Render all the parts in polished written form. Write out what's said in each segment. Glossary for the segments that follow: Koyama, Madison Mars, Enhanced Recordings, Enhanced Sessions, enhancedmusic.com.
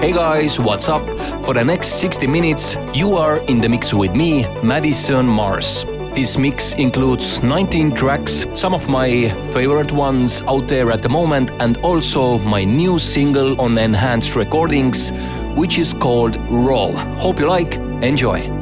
Hey guys, what's up? For the next 60 minutes, you are in the mix with me, Madison Mars. This mix includes 19 tracks, some of my favorite ones out there at the moment, and also my new single on Enhanced Recordings, which is called Raw. Hope you like, enjoy.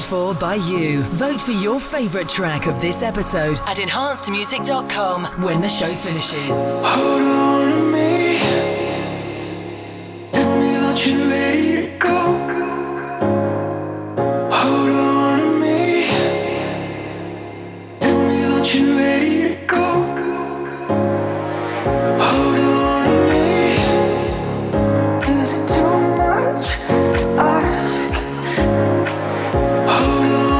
For by you. Vote for your favorite track of this episode at enhancedmusic.com when the show finishes. Hold on to me. Tell me that you're ready to go. Hold on to me. Tell me that you're ready to go. Hold on to me. Is it too much to ask? Hold on.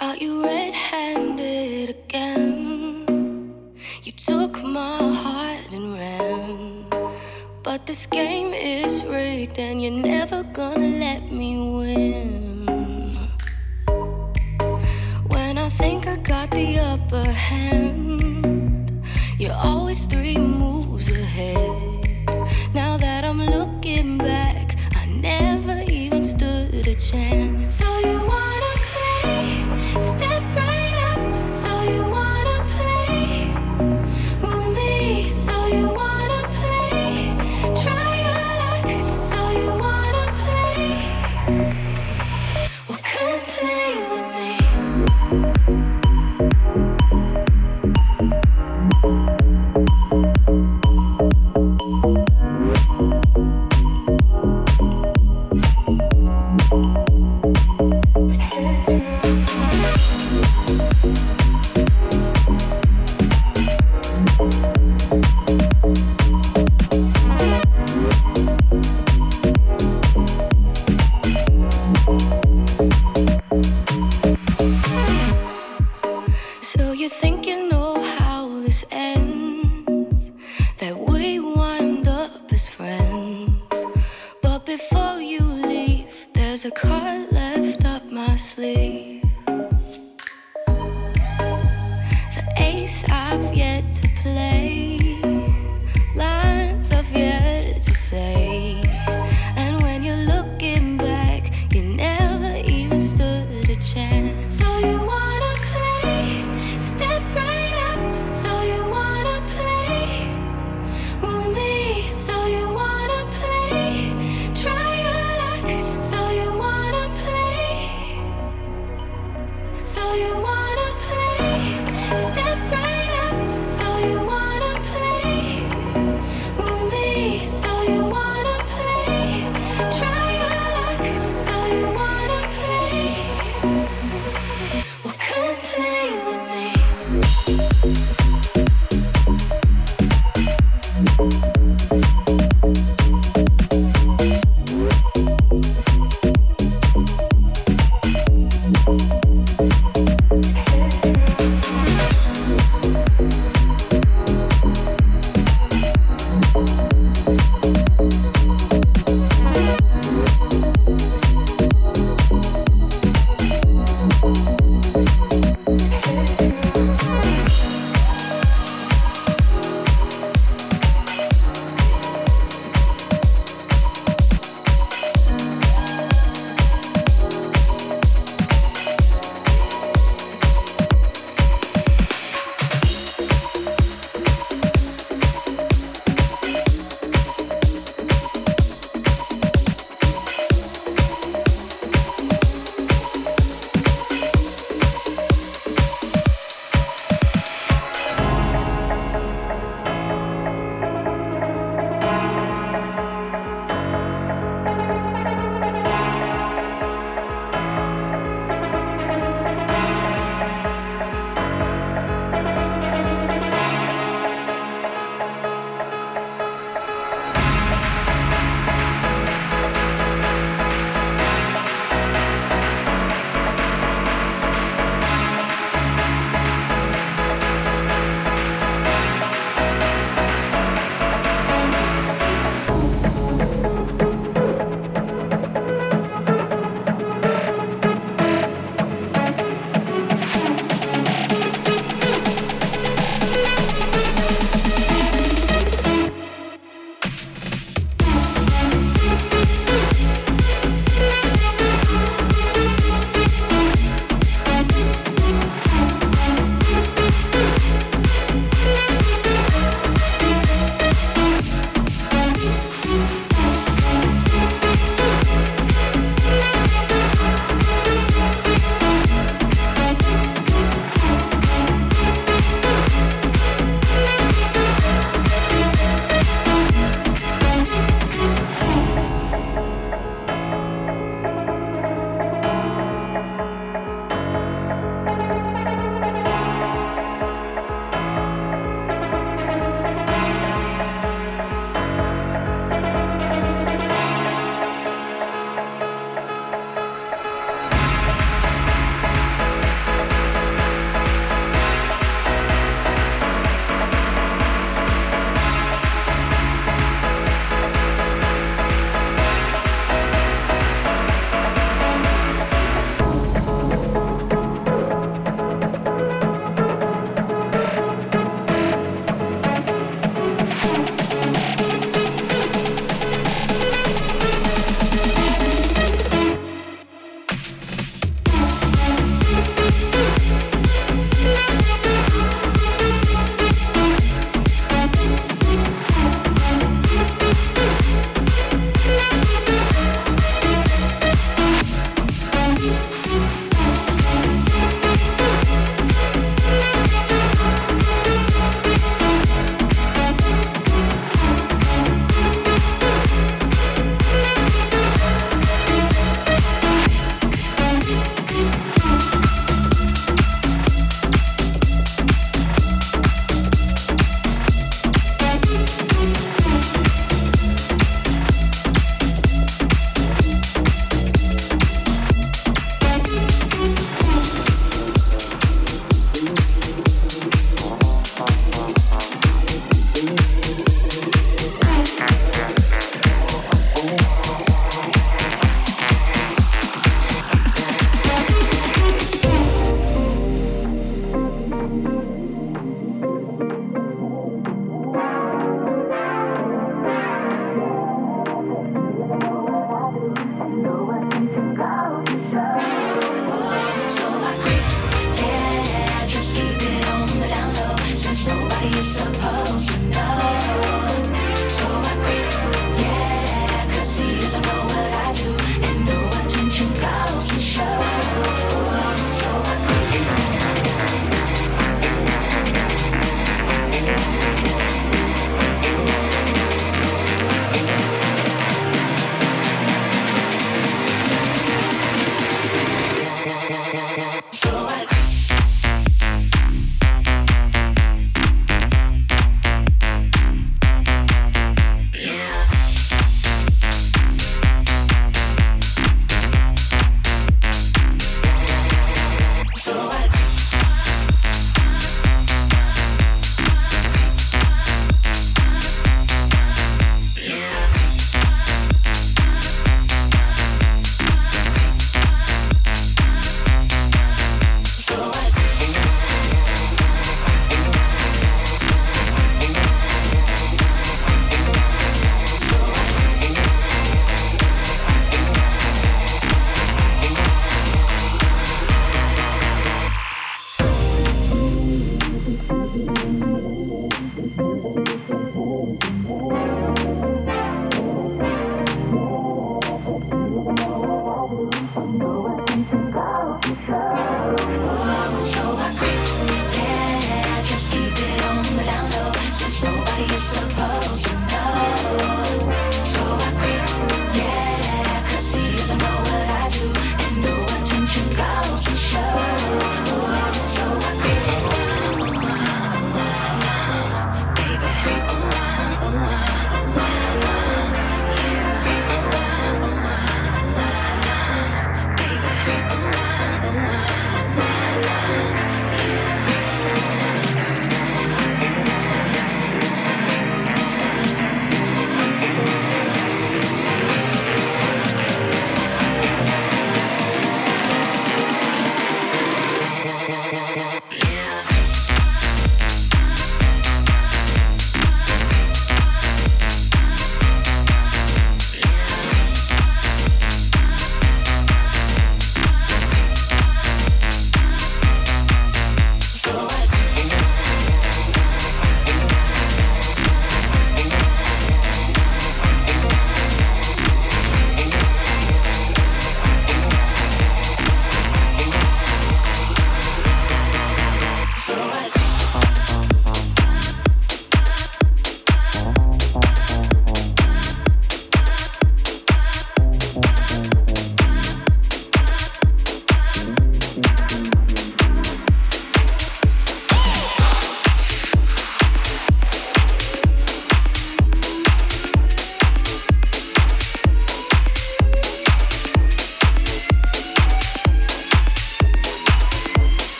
Caught you red-handed again. You took my heart and ran. But this game is rigged and you're never gonna let me win. When I think I got the upper hand, you're always 3 moves ahead. Now that I'm looking back, I never even stood a chance. So you wanna play? Step right up. So you wanna play with me? So you wanna play? Try your luck. So you wanna play? Well, come play with me.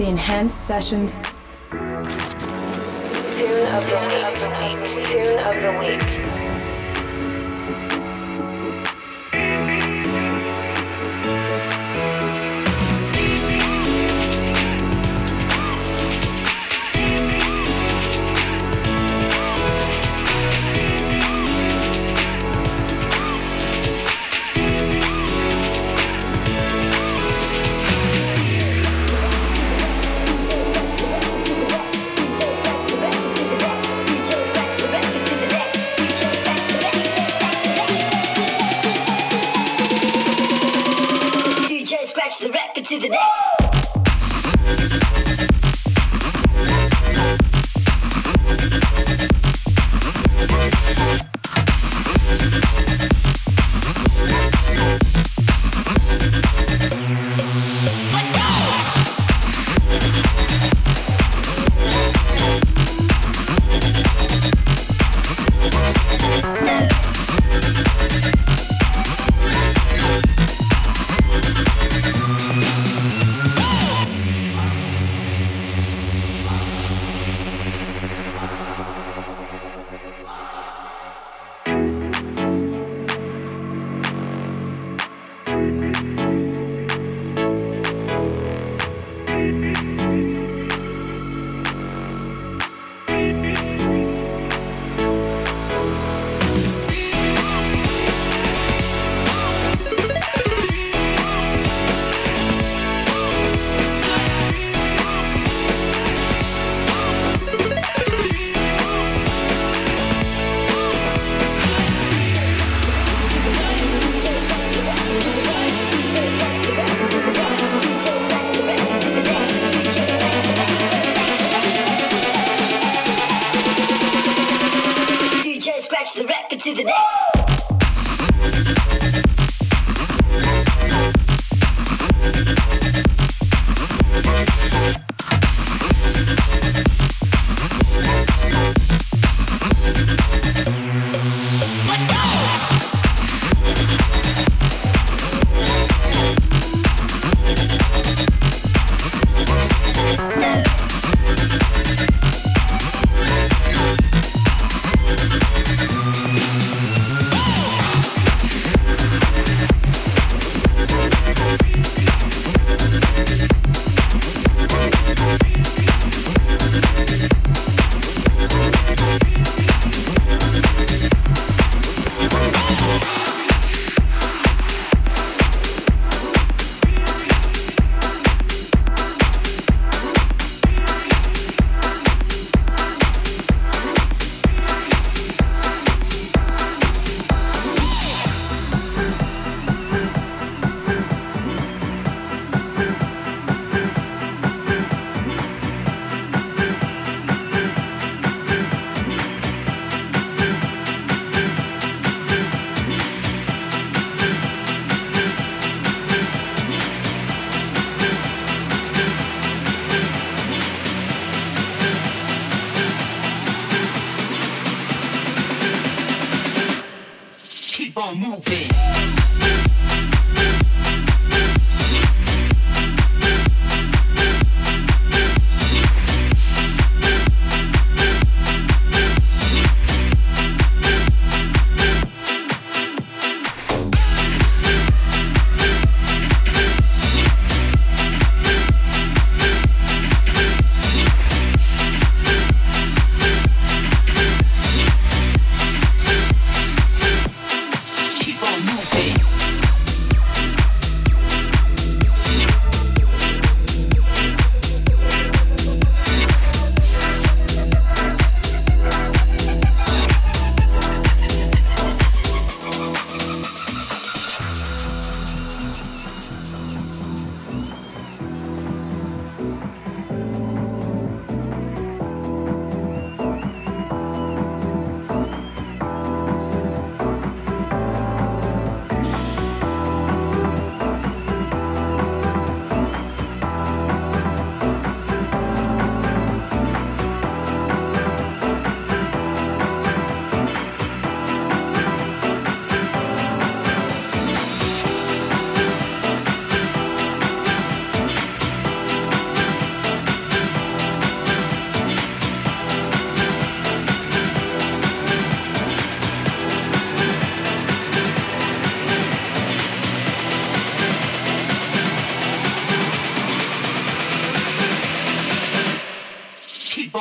The Enhanced Sessions. Tune of the week.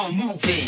on moving.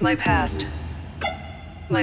My past, my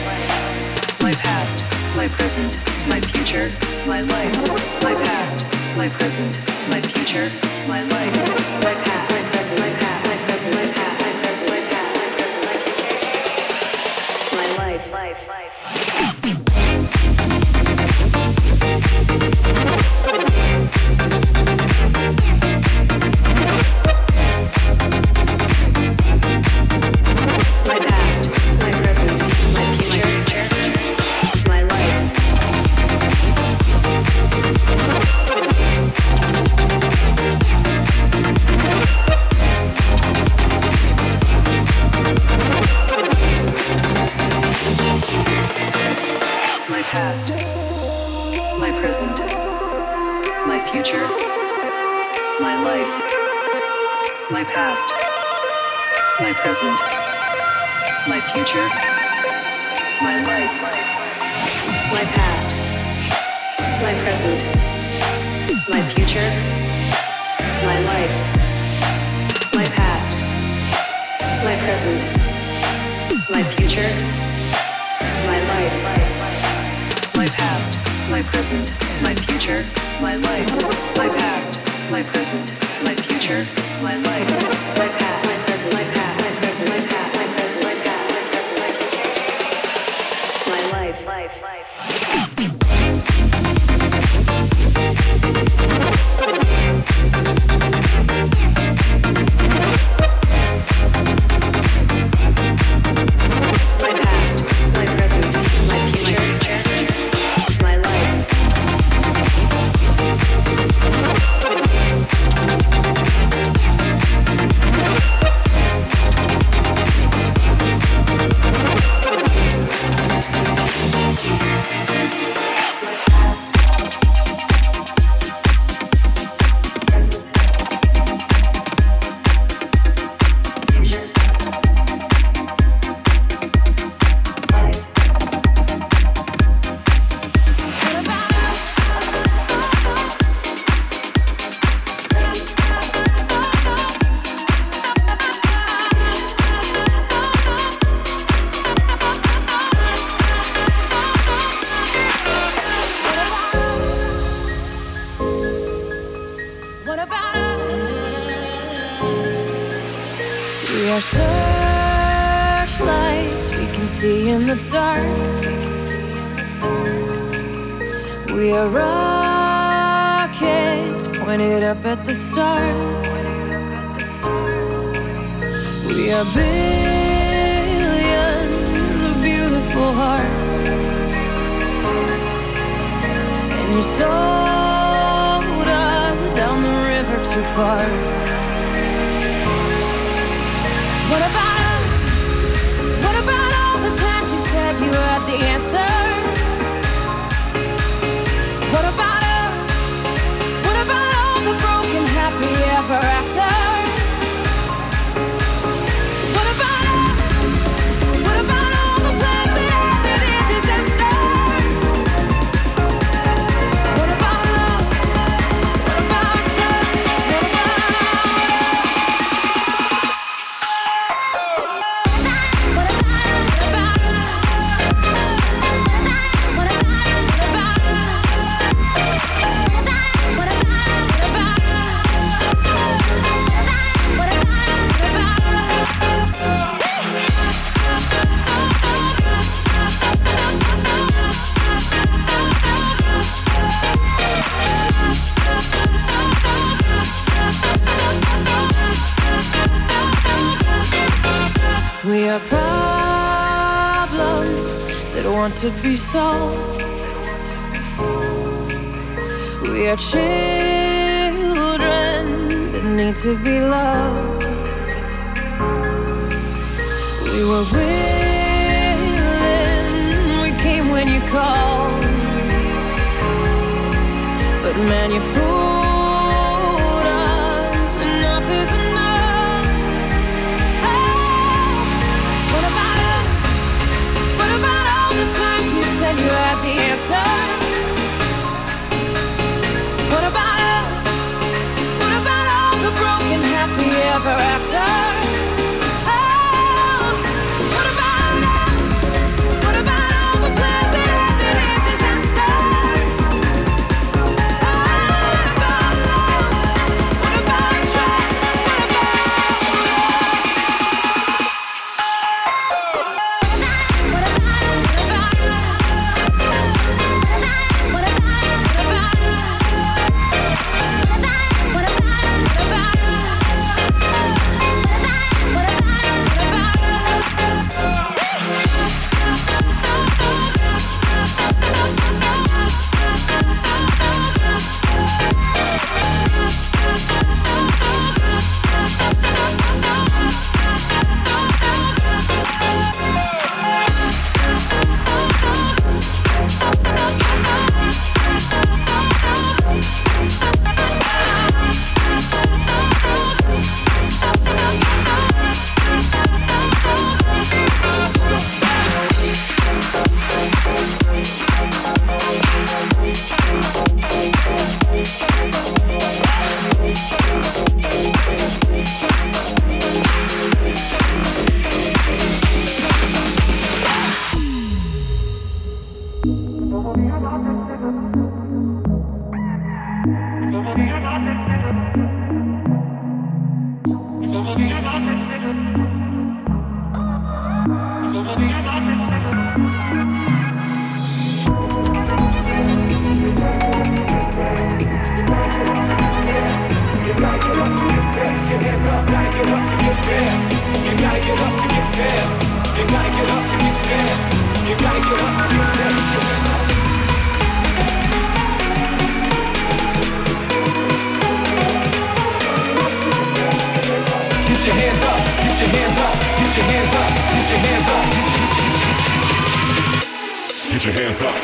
My past, my present, my future, my life. My past, my present, my future, my life. My past, my present, my past, my present, my past, my present, my past, my present, my future, my life, life, life. My past, my present, my future. My past, my present, my future, my life, my past, my present, my future, my life, my past, my present, my future, my life, my past, my present, my future, my life, my past, my present, my future, my life, my past, my present, my future, my life, my past, my present, my past, my present, my past, my present, my past, my present, my future, my life, life, life. My past, my present, my future. To be solved. We are children that need to be loved. We were willing, we came when you called. But man, you fooled us. Enough is enough. Hey, what about us? What about all the time? And you had the answer. What about us? What about all the broken, happy ever after? your hands up. Get your hands up.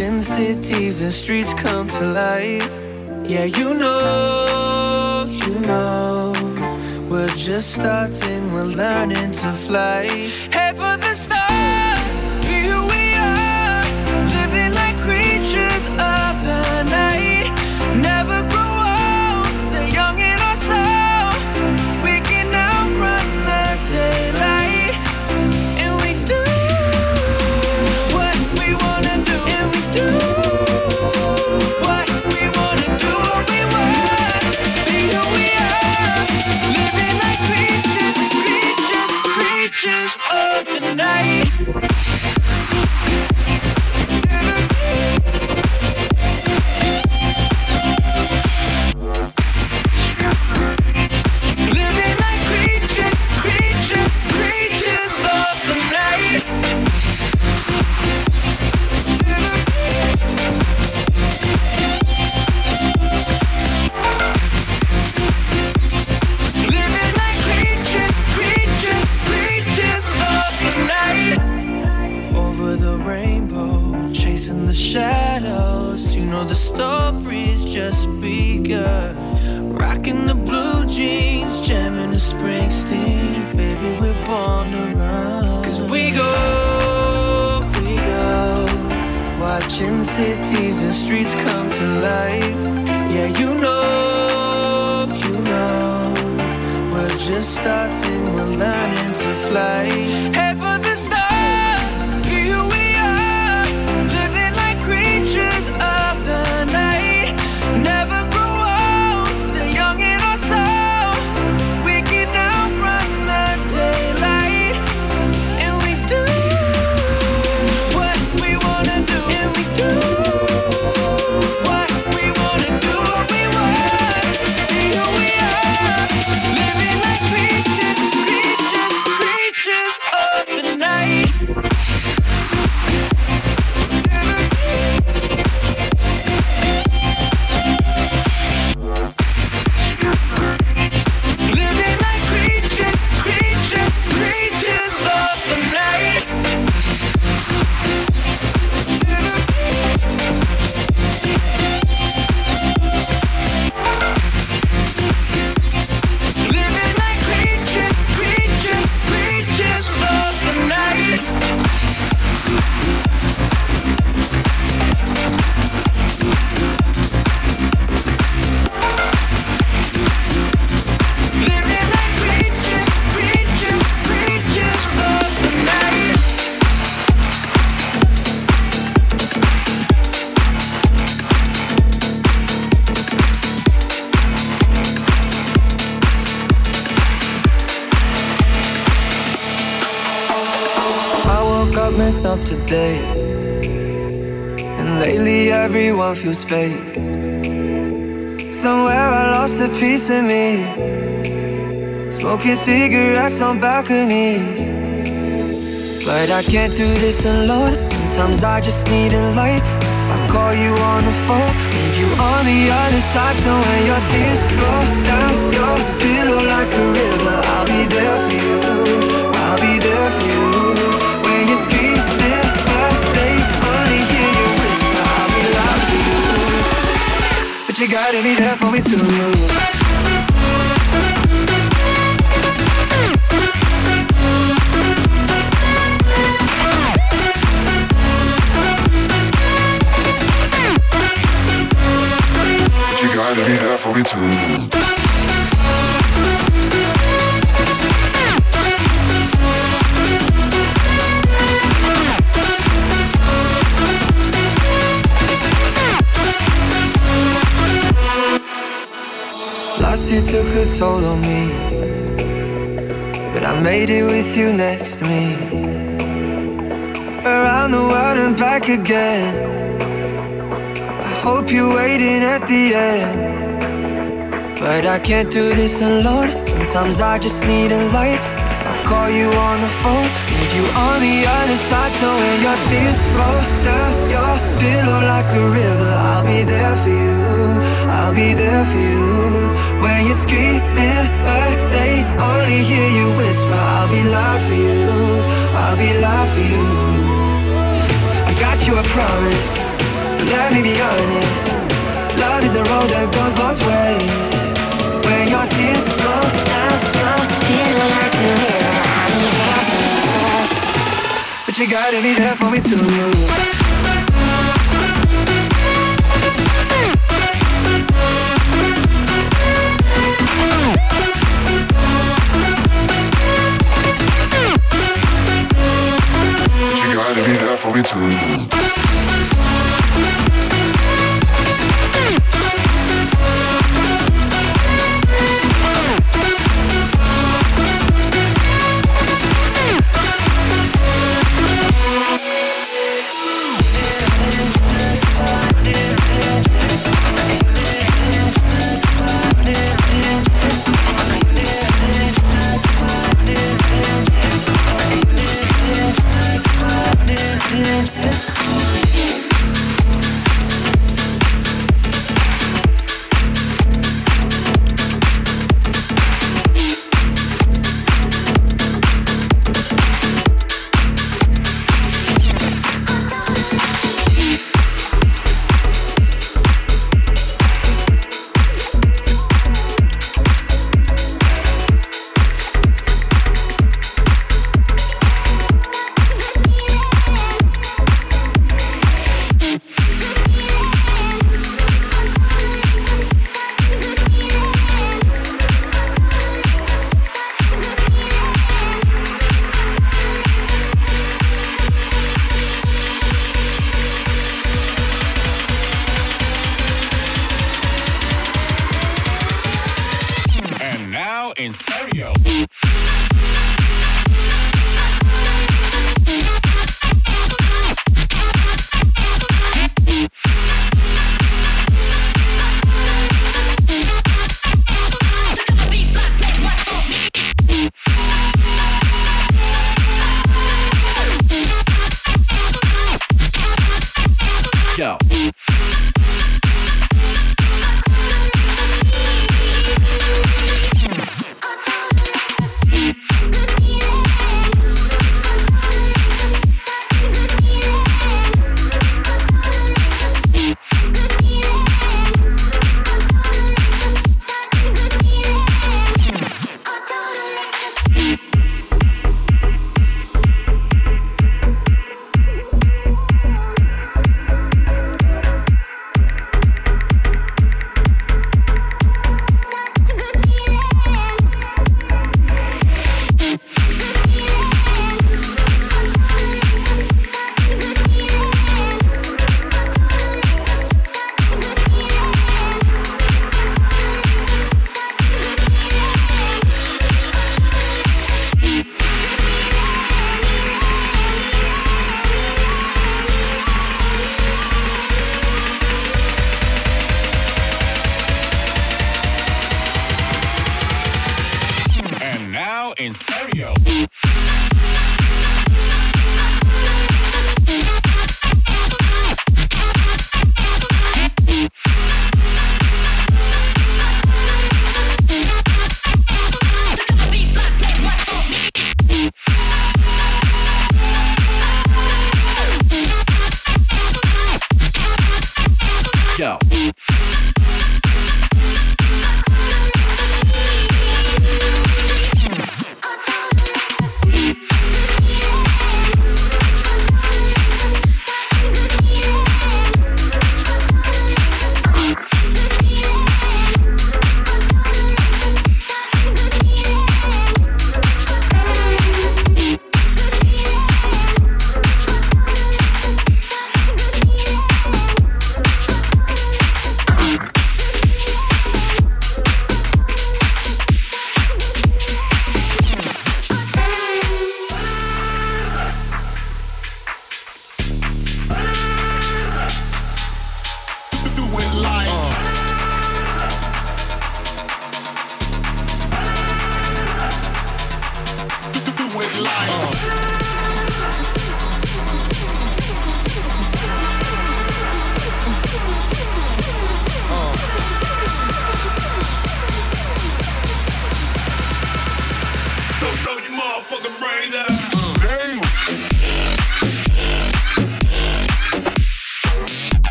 Watching cities and streets come to life. Yeah, you know, we're just starting, we're learning to fly. Head for the stars, here we are, living like creatures of the night. Never grow old, stay young in our soul. We can outrun the daylight, and we do what we wanna do, and we do what we wanna do. What we want, be who we are, living like creatures, creatures, creatures of the night. Cities and streets come to life. Yeah, you know, we're just starting, we're learning to fly. Head for the stars, here we are, living like creatures of the night. Never grow old, stay young in our soul. We can outrun the daylight, and we do what we wanna do, and we do. Up today, and lately everyone feels fake. Somewhere I lost a piece of me, smoking cigarettes on balconies. But I can't do this alone. Sometimes I just need a light. I call you on the phone, and you on the other side. So when your tears roll down your pillow like a river, I'll be there for you. I'll be there for you. When you scream, you gotta be there for me too. But you gotta be there for me too. It took a toll on me, but I made it with you next to me. Around the world and back again, I hope you're waiting at the end. But I can't do this alone. Sometimes I just need a light. If I call you on the phone, need you on the other side. So when your tears roll down your pillow like a river, I'll be there for you. I'll be there for you. When you're screaming, but they only hear you whisper, I'll be loud for you, I'll be loud for you. I got you, I promise. Let me be honest. Love is a road that goes both ways. Where your tears go down, feeling like you hear I'm here. But you gotta be there for me too. For me too.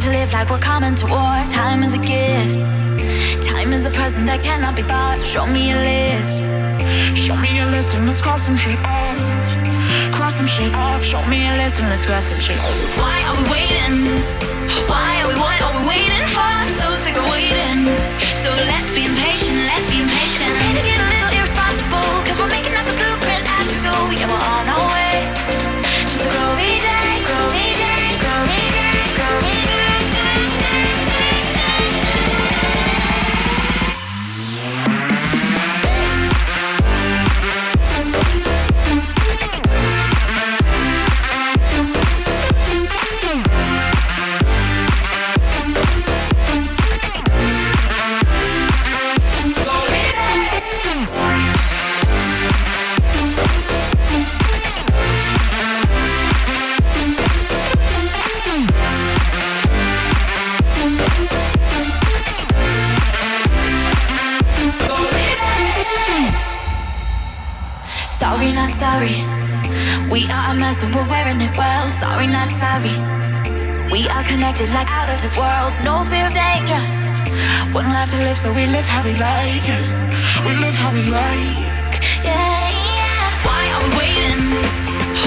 to live like we're coming to war. Time is a gift. Time is a present that cannot be bought. So show me a list. Show me a list and let's cross some shit off. Cross some shit off. Show me a list and let's cross some shit off. Why are we waiting? Why are we, what are we waiting for? I'm so sick of waiting. So let's be impatient, let's be impatient. We're ready to get a little irresponsible, cause we're making up the blueprint as we go. Yeah, we're on our way to the Groovy Days. Groovy Days. Groovy Days. Groovy Days. Groovy Days. Sorry, not sorry. We are a mess and we're wearing it well. Sorry, not sorry. We are connected like out of this world. No fear of danger. One life to live, so we live how we like. We live how we like. Yeah, yeah. Why are we waiting?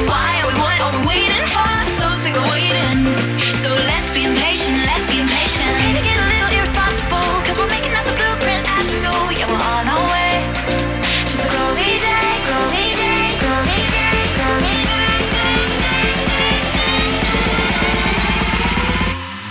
Why are we, what are we waiting for? I'm so sick of waiting. So let's be impatient, let's be impatient. We're ready to get a little irresponsible, cause we're making up the blueprint as we go. Yeah, we're on our way to the Groovy Days. Groovy Days. Groovy Days. Groovy Days. Groovy Days. Groovy Days.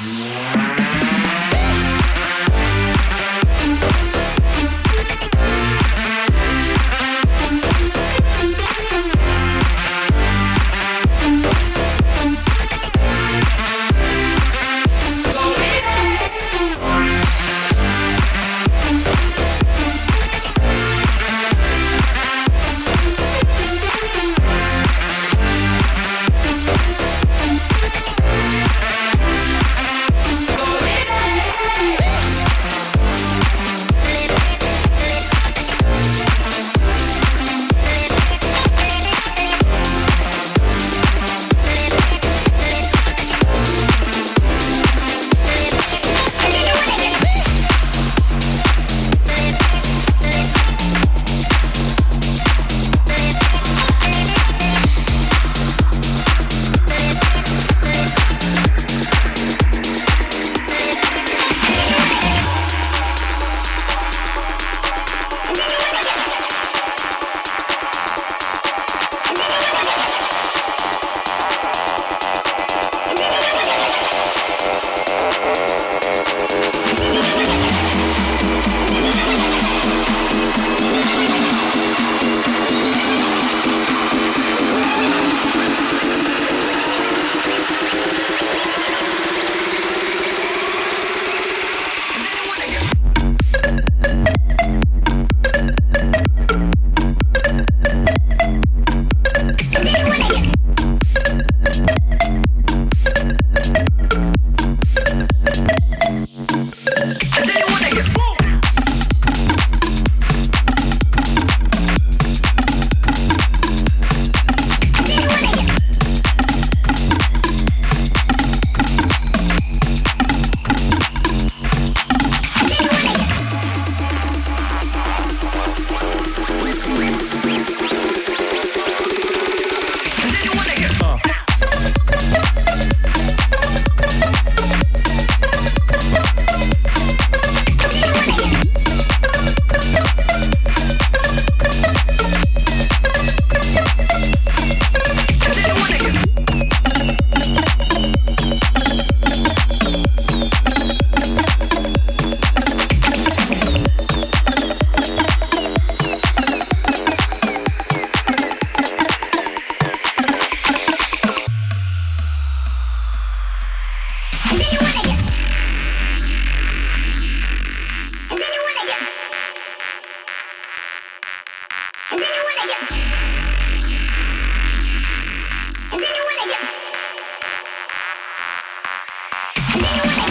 And then you wanna get